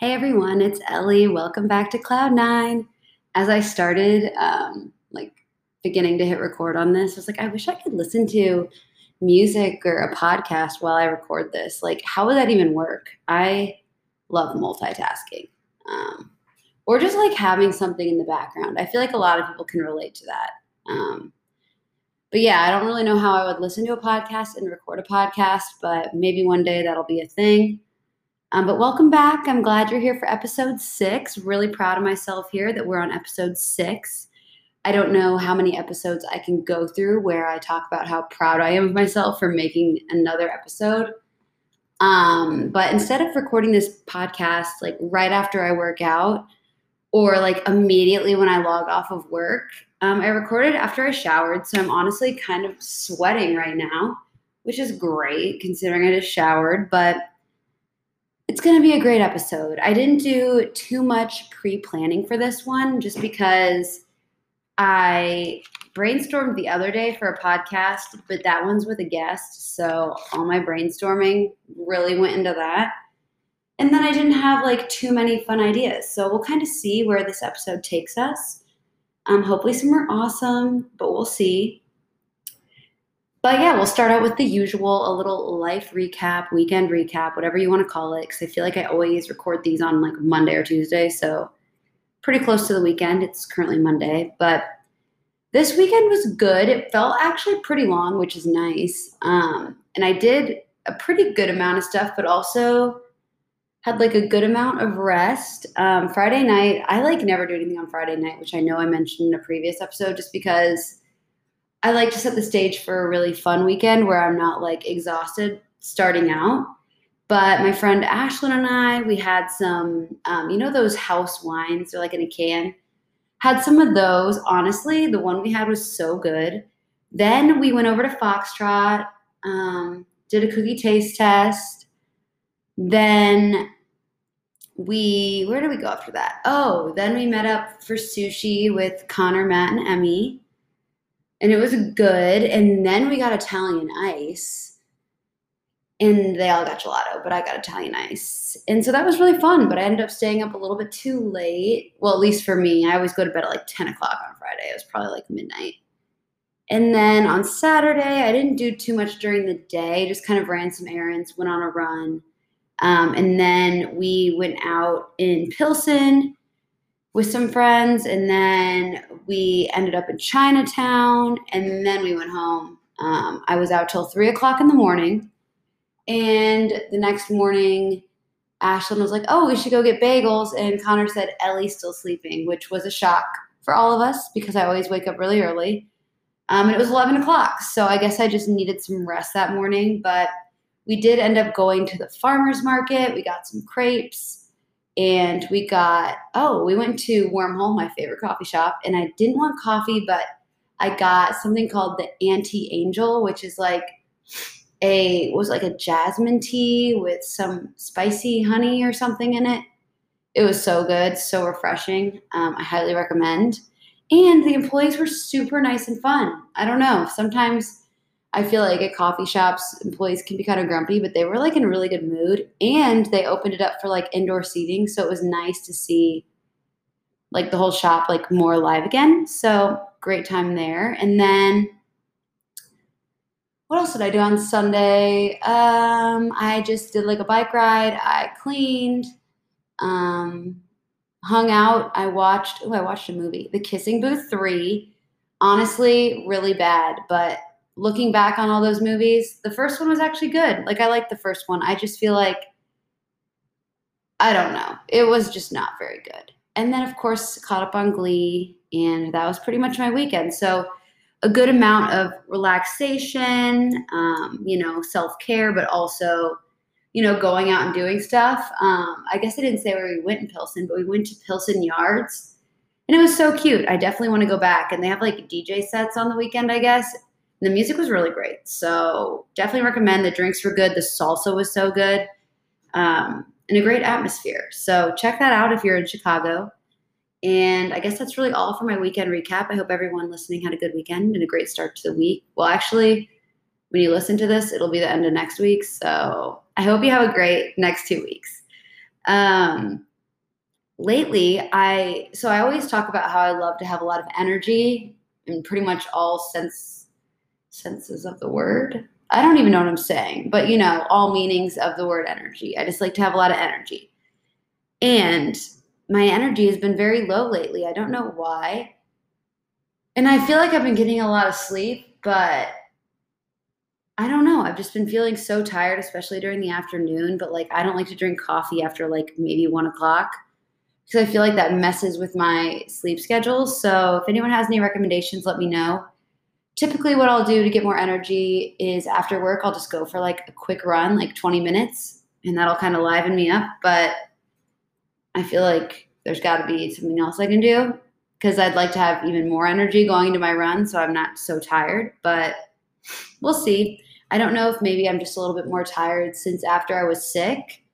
Hey everyone, it's Ellie. Welcome back to Cloud Nine. As I started beginning to hit record on this, I was like, I wish I could listen to music or a podcast while I record this. Like, how would that even work? I love multitasking or just like having something in the background. I feel like a lot of people can relate to that. But yeah, I don't really know how I would listen to a podcast and record a podcast, but maybe one day that'll be a thing. But welcome back. I'm glad you're here for episode 6. Really proud of myself here that we're on episode 6. I don't know how many episodes I can go through where I talk about how proud I am of myself for making another episode. But instead of recording this podcast like right after I work out or like immediately when I log off of work, I recorded after I showered. So I'm honestly kind of sweating right now, which is great considering I just showered, but it's going to be a great episode. I didn't do too much pre-planning for this one just because I brainstormed the other day for a podcast, but that one's with a guest, so all my brainstorming really went into that. And then I didn't have like too many fun ideas, so we'll kind of see where this episode takes us. Hopefully some are awesome, but we'll see. But yeah, we'll start out with the usual, a little life recap, weekend recap, whatever you want to call it, because I feel like I always record these on like Monday or Tuesday, so pretty close to the weekend. It's currently Monday, but this weekend was good. It felt actually pretty long, which is nice. And I did a pretty good amount of stuff, but also had like a good amount of rest. Friday night, I like never do anything on Friday night, which I know I mentioned in a previous episode, just because I like to set the stage for a really fun weekend where I'm not like exhausted starting out. But my friend Ashlyn and I, we had some, those house wines, they're like in a can. Had some of those. Honestly, the one we had was so good. Then we went over to Foxtrot, did a cookie taste test. Then where did we go after that? Oh, then we met up for sushi with Connor, Matt, and Emmy. And it was good. And then we got Italian ice. And they all got gelato, but I got Italian ice. And so that was really fun, but I ended up staying up a little bit too late. Well, at least for me. I always go to bed at like 10 o'clock on Friday. It was probably like midnight. And then on Saturday, I didn't do too much during the day. Just kind of ran some errands, went on a run. And then we went out in Pilsen with some friends. And then we ended up in Chinatown. And then we went home. I was out till 3 o'clock in the morning. And the next morning, Ashlyn was like, oh, we should go get bagels. And Connor said, Ellie's still sleeping, which was a shock for all of us because I always wake up really early. And it was 11 o'clock, so I guess I just needed some rest that morning. But we did end up going to the farmer's market. We got some crepes. And we went to Wormhole, my favorite coffee shop. And I didn't want coffee, but I got something called the Anti-Angel, which is like a jasmine tea with some spicy honey or something in it. It was so good, so refreshing. I highly recommend. And the employees were super nice and fun. I don't know. Sometimes I feel like at coffee shops, employees can be kind of grumpy, but they were like in a really good mood. And they opened it up for like indoor seating, so it was nice to see like the whole shop like more alive again. So great time there. And then what else did I do on Sunday? I just did like a bike ride. I cleaned, hung out. I watched a movie, The Kissing Booth 3. Honestly, really bad. But looking back on all those movies, the first one was actually good. Like, I liked the first one. I just feel like, I don't know. It was just not very good. And then, of course, caught up on Glee. And that was pretty much my weekend. So a good amount of relaxation, self-care, but also, going out and doing stuff. I guess I didn't say where we went in Pilsen, but we went to Pilsen Yards, and it was so cute. I definitely want to go back, and they have like DJ sets on the weekend, I guess, and the music was really great, so definitely recommend. The drinks were good. The salsa was so good, and a great atmosphere, so check that out if you're in Chicago. And I guess that's really all for my weekend recap. I hope everyone listening had a good weekend and a great start to the week. Well, actually, when you listen to this, it'll be the end of next week. So I hope you have a great next 2 weeks. Lately, I always talk about how I love to have a lot of energy in pretty much all senses of the word. I don't even know what I'm saying, but you know, all meanings of the word energy. I just like to have a lot of energy. And my energy has been very low lately. I don't know why. And I feel like I've been getting a lot of sleep, but I don't know. I've just been feeling so tired, especially during the afternoon. But like, I don't like to drink coffee after like maybe 1 o'clock because I feel like that messes with my sleep schedule. So if anyone has any recommendations, let me know. Typically what I'll do to get more energy is after work, I'll just go for like a quick run, like 20 minutes, and that'll kind of liven me up. But I feel like there's got to be something else I can do because I'd like to have even more energy going into my run so I'm not so tired, but we'll see. I don't know if maybe I'm just a little bit more tired since after I was sick.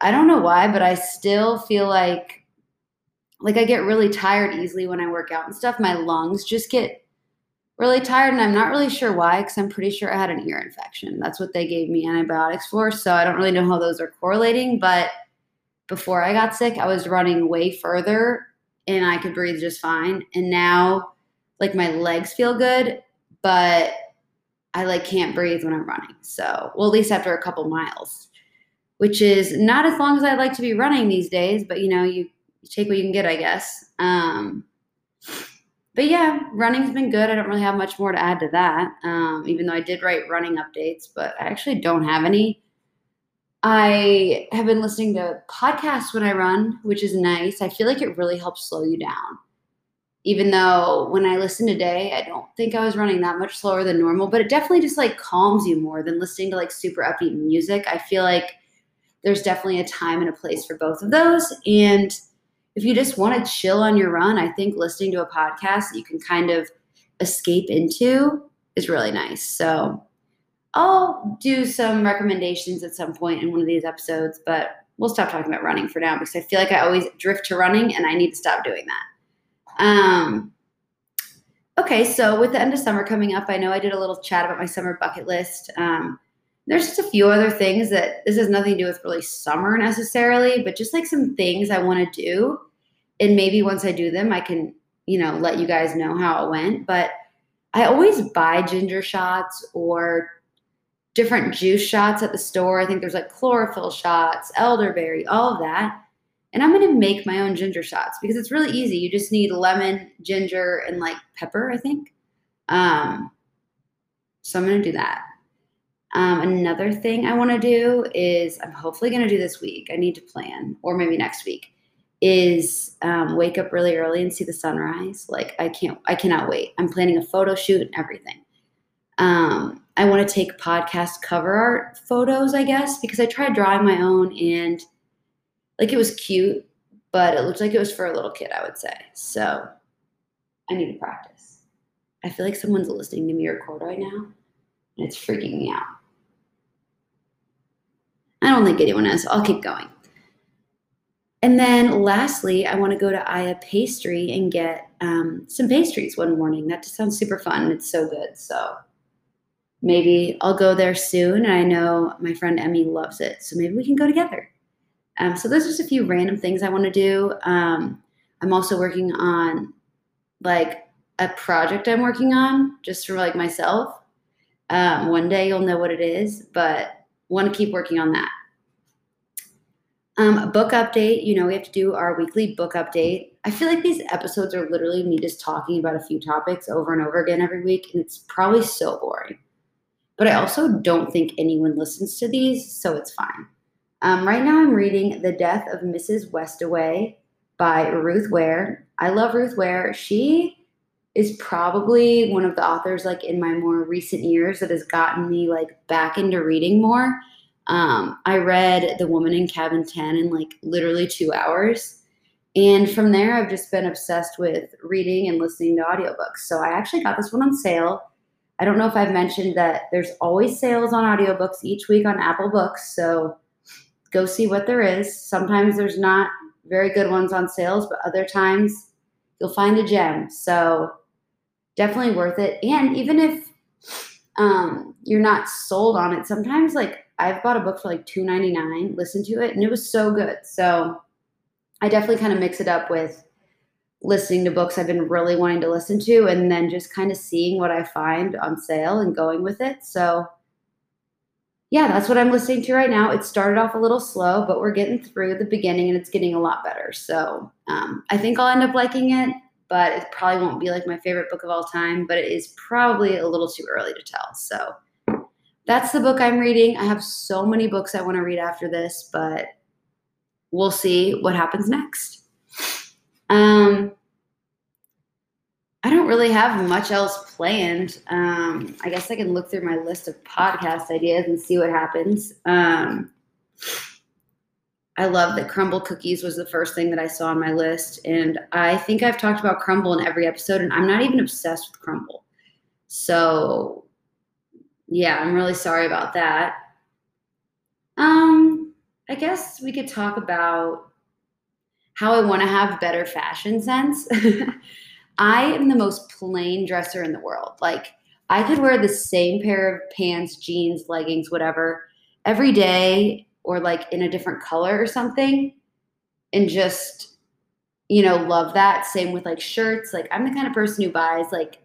I don't know why, but I still feel like I get really tired easily when I work out and stuff. My lungs just get really tired, and I'm not really sure why because I'm pretty sure I had an ear infection. That's what they gave me antibiotics for, so I don't really know how those are correlating, but before I got sick, I was running way further and I could breathe just fine. And now like my legs feel good, but I like can't breathe when I'm running. So, well, at least after a couple miles, which is not as long as I'd like to be running these days, but you know, you take what you can get, I guess. But yeah, running's been good. I don't really have much more to add to that. Even though I did write running updates, but I actually don't have any. I have been listening to podcasts when I run, which is nice. I feel like it really helps slow you down. Even though when I listen today, I don't think I was running that much slower than normal, but it definitely just like calms you more than listening to like super upbeat music. I feel like there's definitely a time and a place for both of those. And if you just want to chill on your run, I think listening to a podcast that you can kind of escape into is really nice. So I'll do some recommendations at some point in one of these episodes, but we'll stop talking about running for now because I feel like I always drift to running and I need to stop doing that. Okay, so with the end of summer coming up, I know I did a little chat about my summer bucket list. There's just a few other things that this has nothing to do with really summer necessarily, but just like some things I want to do. And maybe once I do them, I can, you know, let you guys know how it went. But I always buy ginger shots or different juice shots at the store. I think there's like chlorophyll shots, elderberry, all of that. And I'm going to make my own ginger shots because it's really easy. You just need lemon, ginger, and like pepper, I think. So I'm going to do that. Another thing I want to do is, I'm hopefully going to do this week, I need to plan, or maybe next week, is wake up really early and see the sunrise. Like I cannot wait. I'm planning a photo shoot and everything. I want to take podcast cover art photos, I guess, because I tried drawing my own and like it was cute, but it looked like it was for a little kid, I would say. So I need to practice. I feel like someone's listening to me record right now and it's freaking me out. I don't think anyone is. I'll keep going. And then lastly, I want to go to Aya Pastry and get some pastries one morning. That just sounds super fun. It's so good. So maybe I'll go there soon. I know my friend Emmy loves it. So maybe we can go together. So those are just a few random things I want to do. I'm also working on like a project I'm working on just for like myself. One day you'll know what it is, but want to keep working on that. A book update, you know, we have to do our weekly book update. I feel like these episodes are literally me just talking about a few topics over and over again every week, and it's probably so boring. But I also don't think anyone listens to these, so it's fine. Right now I'm reading The Death of Mrs. Westaway by Ruth Ware. I love Ruth Ware. She is probably one of the authors like in my more recent years that has gotten me like back into reading more. I read The Woman in Cabin 10 in like literally 2 hours. And from there, I've just been obsessed with reading and listening to audiobooks. So I actually got this one on sale. I don't know if I've mentioned that there's always sales on audiobooks each week on Apple Books. So go see what there is. Sometimes there's not very good ones on sales, but other times you'll find a gem. So definitely worth it. And even if you're not sold on it, sometimes like I've bought a book for like $2.99, listened to it, and it was so good. So I definitely kind of mix it up with listening to books I've been really wanting to listen to and then just kind of seeing what I find on sale and going with it. So yeah, that's what I'm listening to right now. It started off a little slow, but we're getting through the beginning and it's getting a lot better. So I think I'll end up liking it, but it probably won't be like my favorite book of all time, but it is probably a little too early to tell. So that's the book I'm reading. I have so many books I want to read after this, but we'll see what happens next. I don't really have much else planned. I guess I can look through my list of podcast ideas and see what happens. I love that crumble cookies was the first thing that I saw on my list. And I think I've talked about crumble in every episode, and I'm not even obsessed with crumble. So yeah, I'm really sorry about that. I guess we could talk about how I want to have better fashion sense. I am the most plain dresser in the world. Like, I could wear the same pair of pants, jeans, leggings, whatever, every day or like in a different color or something and just, you know, love that. Same with like shirts. Like, I'm the kind of person who buys like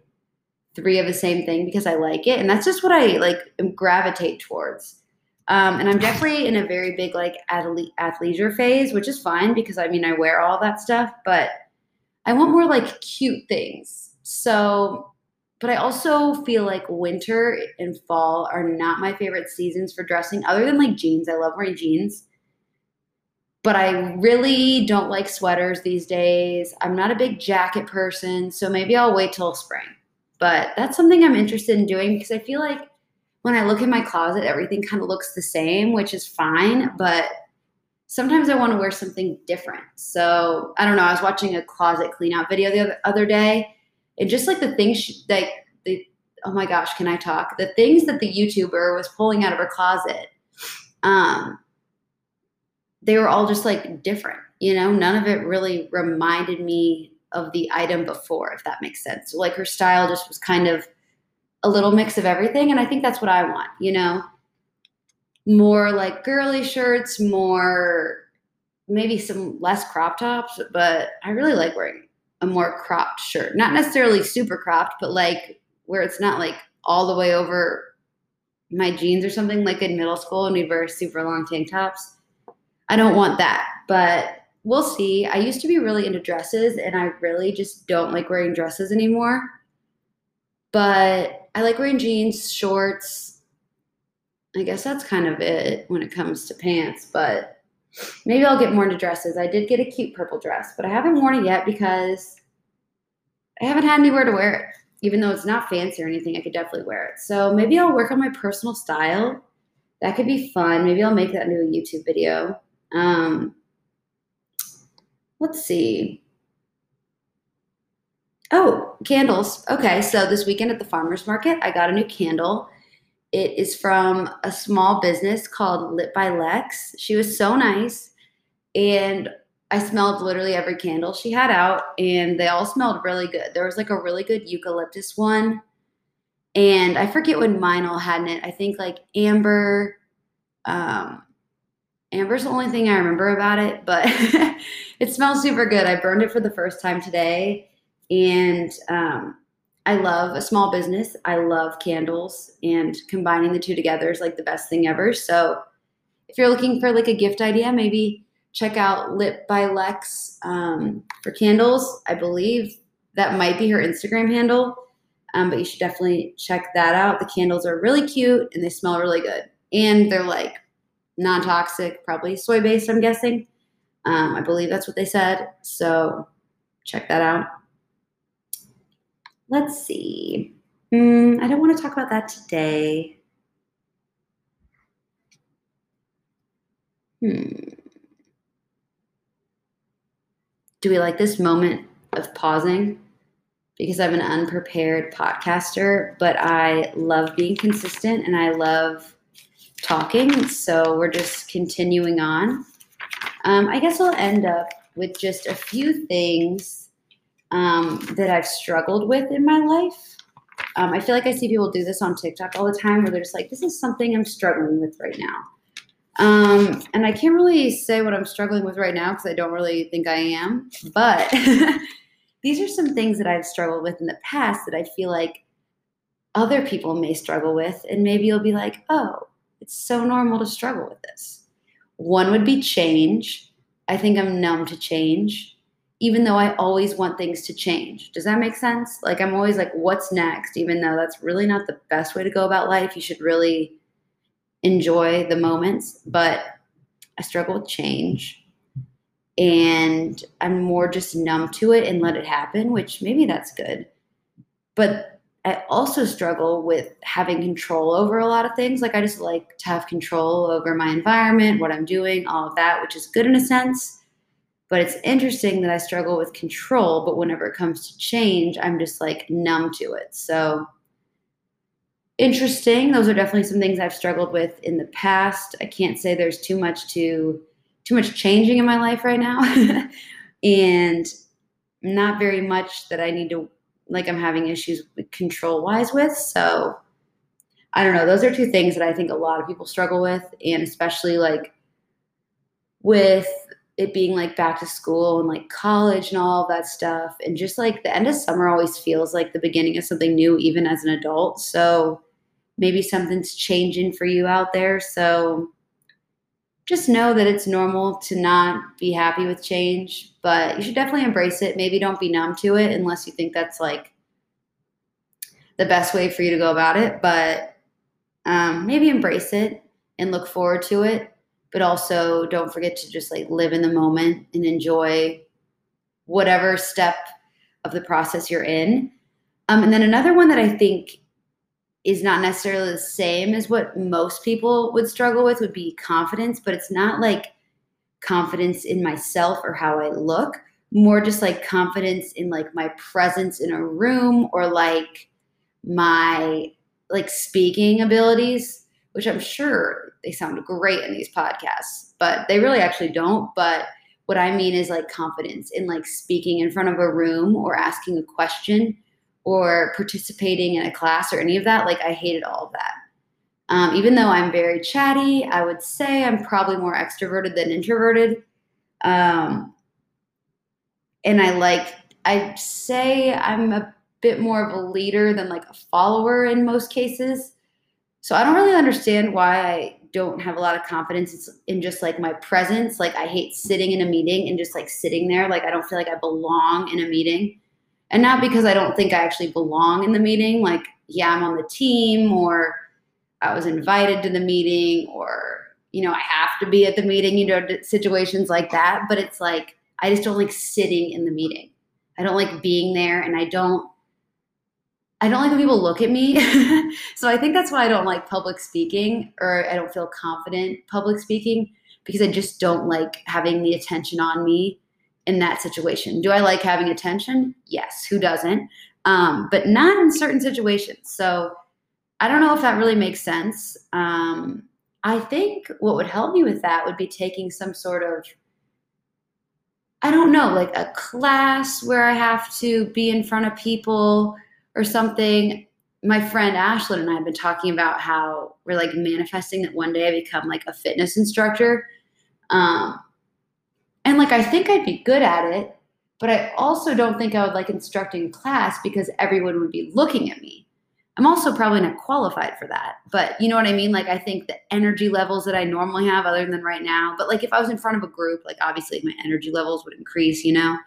three of the same thing because I like it. And that's just what I like gravitate towards. And I'm definitely in a very big like athleisure phase, which is fine because I mean, I wear all that stuff, but I want more like cute things. So, but I also feel like winter and fall are not my favorite seasons for dressing other than like jeans. I love wearing jeans, but I really don't like sweaters these days. I'm not a big jacket person, so maybe I'll wait till spring. But that's something I'm interested in doing because I feel like when I look in my closet, everything kind of looks the same, which is fine, but sometimes I want to wear something different. So I don't know. I was watching a closet clean out video the other day, and just like the things like oh my gosh, can I talk? The things that the YouTuber was pulling out of her closet, they were all just like different, you know, none of it really reminded me of the item before, if that makes sense. So like her style just was kind of a little mix of everything. And I think that's what I want, you know, more like girly shirts, more maybe some less crop tops, but I really like wearing a more cropped shirt, not necessarily super cropped, but like where it's not like all the way over my jeans or something like in middle school and we'd wear super long tank tops. I don't want that, but we'll see. I used to be really into dresses and I really just don't like wearing dresses anymore, but I like wearing jeans, shorts. I guess that's kind of it when it comes to pants, but maybe I'll get more into dresses. I did get a cute purple dress, but I haven't worn it yet because I haven't had anywhere to wear it. Even though it's not fancy or anything, I could definitely wear it. So maybe I'll work on my personal style. That could be fun. Maybe I'll make that into a YouTube video. Let's see. Oh, candles. Okay, so this weekend at the farmer's market, I got a new candle. It is from a small business called Lit by Lex. She was so nice, and I smelled literally every candle she had out, and they all smelled really good. There was like a really good eucalyptus one, and I forget what mine all had in it. I think like amber. Amber's the only thing I remember about it, but it smells super good. I burned it for the first time today, and I love a small business. I love candles, and combining the two together is like the best thing ever. So if you're looking for like a gift idea, maybe check out Lit by Lex for candles. I believe that might be her Instagram handle, but you should definitely check that out. The candles are really cute and they smell really good, and they're like non-toxic, probably soy-based, I'm guessing. I believe that's what they said. So check that out. Let's see. I don't want to talk about that today. Do we like this moment of pausing? Because I'm an unprepared podcaster, but I love being consistent and I love talking. So we're just continuing on. I guess I'll end up with just a few things that I've struggled with in my life. I feel like I see people do this on TikTok all the time where they're just like, this is something I'm struggling with right now. And I can't really say what I'm struggling with right now because I don't really think I am. But these are some things that I've struggled with in the past that I feel like other people may struggle with. And maybe you'll be like, oh, it's so normal to struggle with this. One would be change. I think I'm numb to change, even though I always want things to change. Does that make sense? Like, I'm always like, what's next? Even though that's really not the best way to go about life. You should really enjoy the moments, but I struggle with change and I'm more just numb to it and let it happen, which maybe that's good. But I also struggle with having control over a lot of things. Like, I just like to have control over my environment, what I'm doing, all of that, which is good in a sense. But it's interesting that I struggle with control, but whenever it comes to change, I'm just like numb to it. So interesting. Those are definitely some things I've struggled with in the past. I can't say there's too much changing in my life right now, and not very much that I need to, like, I'm having issues with control-wise with. So I don't know. Those are two things that I think a lot of people struggle with, and especially like with it being like back to school and like college and all that stuff. And just like the end of summer always feels like the beginning of something new, even as an adult. So maybe something's changing for you out there. So just know that it's normal to not be happy with change, but you should definitely embrace it. Maybe don't be numb to it unless you think that's like the best way for you to go about it, but maybe embrace it and look forward to it. But also don't forget to just like live in the moment and enjoy whatever step of the process you're in. And then another one that I think is not necessarily the same as what most people would struggle with would be confidence, but it's not like confidence in myself or how I look, more just like confidence in like my presence in a room or like my like speaking abilities, which I'm sure they sound great in these podcasts, but they really actually don't. But what I mean is like confidence in like speaking in front of a room or asking a question or participating in a class or any of that. Like, I hated all of that. Even though I'm very chatty, I would say I'm probably more extroverted than introverted. And I'd say I'm a bit more of a leader than like a follower in most cases. So I don't really understand why I don't have a lot of confidence in just like my presence. Like, I hate sitting in a meeting and just like sitting there. Like, I don't feel like I belong in a meeting, and not because I don't think I actually belong in the meeting. Like, yeah, I'm on the team or I was invited to the meeting or, you know, I have to be at the meeting, you know, situations like that. But it's like, I just don't like sitting in the meeting. I don't like being there, and I don't like when people look at me. So I think that's why I don't like public speaking, or I don't feel confident public speaking, because I just don't like having the attention on me in that situation. Do I like having attention? Yes. Who doesn't? But not in certain situations. So I don't know if that really makes sense. I think what would help me with that would be taking some sort of, I don't know, like a class where I have to be in front of people or something. My friend Ashlyn and I have been talking about how we're like manifesting that one day I become like a fitness instructor. And like, I think I'd be good at it, but I also don't think I would like instructing class because everyone would be looking at me. I'm also probably not qualified for that, but you know what I mean? Like, I think the energy levels that I normally have, other than right now, but like if I was in front of a group, like obviously my energy levels would increase, you know?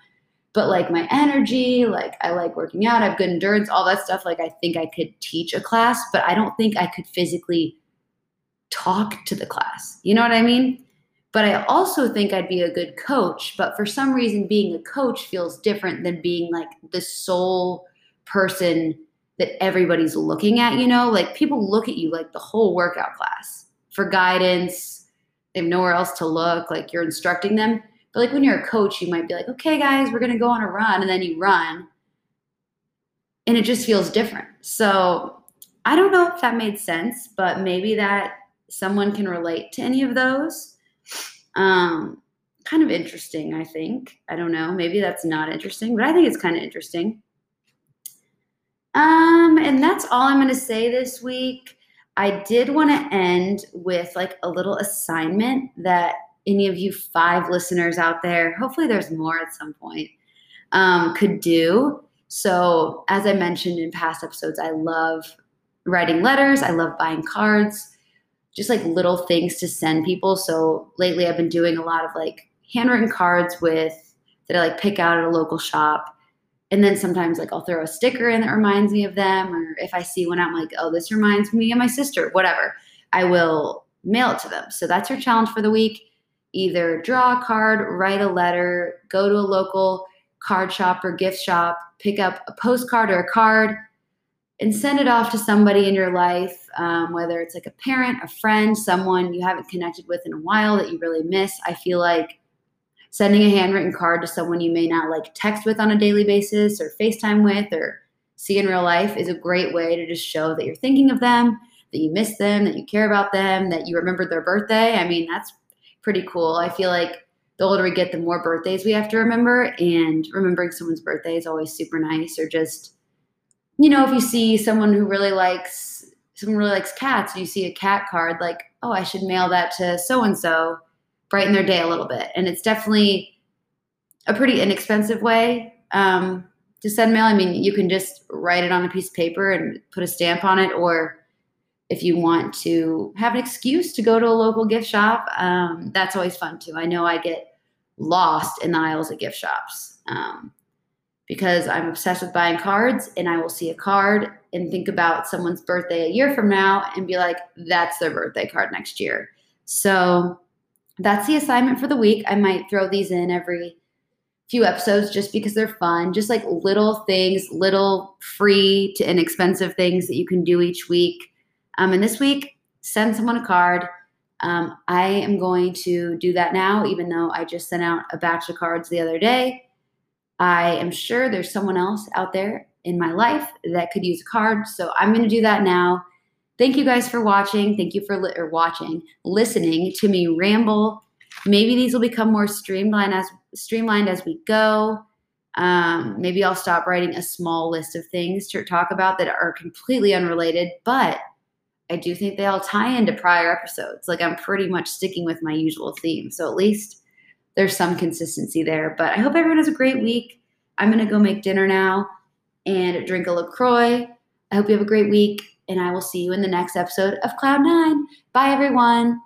But like my energy, like I like working out, I have good endurance, all that stuff. Like, I think I could teach a class, but I don't think I could physically talk to the class. You know what I mean? But I also think I'd be a good coach. But for some reason, being a coach feels different than being like the sole person that everybody's looking at, you know? Like, people look at you like the whole workout class for guidance. They have nowhere else to look, like you're instructing them. But like when you're a coach, you might be like, okay, guys, we're going to go on a run. And then you run and it just feels different. So I don't know if that made sense, but maybe that someone can relate to any of those. Kind of interesting, I think. I don't know. Maybe that's not interesting, but I think it's kind of interesting. And that's all I'm going to say this week. I did want to end with like a little assignment that any of you 5 listeners out there, hopefully there's more at some point, could do. So as I mentioned in past episodes, I love writing letters. I love buying cards, just like little things to send people. So lately I've been doing a lot of like handwritten cards that I like pick out at a local shop. And then sometimes like I'll throw a sticker in that reminds me of them. Or if I see one, I'm like, oh, this reminds me of my sister, whatever. I will mail it to them. So that's your challenge for the week. Either draw a card, write a letter, go to a local card shop or gift shop, pick up a postcard or a card, and send it off to somebody in your life, whether it's like a parent, a friend, someone you haven't connected with in a while that you really miss. I feel like sending a handwritten card to someone you may not like text with on a daily basis or FaceTime with or see in real life is a great way to just show that you're thinking of them, that you miss them, that you care about them, that you remembered their birthday. I mean, that's pretty cool. I feel like the older we get, the more birthdays we have to remember, and remembering someone's birthday is always super nice. Or just, you know, if you see someone really likes cats, you see a cat card, like, oh, I should mail that to so-and-so, brighten their day a little bit. And it's definitely a pretty inexpensive way to send mail. I mean, you can just write it on a piece of paper and put a stamp on it, or if you want to have an excuse to go to a local gift shop, that's always fun too. I know I get lost in the aisles at gift shops because I'm obsessed with buying cards, and I will see a card and think about someone's birthday a year from now and be like, that's their birthday card next year. So that's the assignment for the week. I might throw these in every few episodes just because they're fun, just like little things, little free to inexpensive things that you can do each week. And this week, send someone a card. I am going to do that now, even though I just sent out a batch of cards the other day. I am sure there's someone else out there in my life that could use a card, so I'm going to do that now. Thank you guys for watching. Thank you for listening to me ramble. Maybe these will become more streamlined as we go. Maybe I'll stop writing a small list of things to talk about that are completely unrelated, but I do think they all tie into prior episodes. Like, I'm pretty much sticking with my usual theme, so at least there's some consistency there. But I hope everyone has a great week. I'm going to go make dinner now and drink a LaCroix. I hope you have a great week, and I will see you in the next episode of Cloud Nine. Bye, everyone.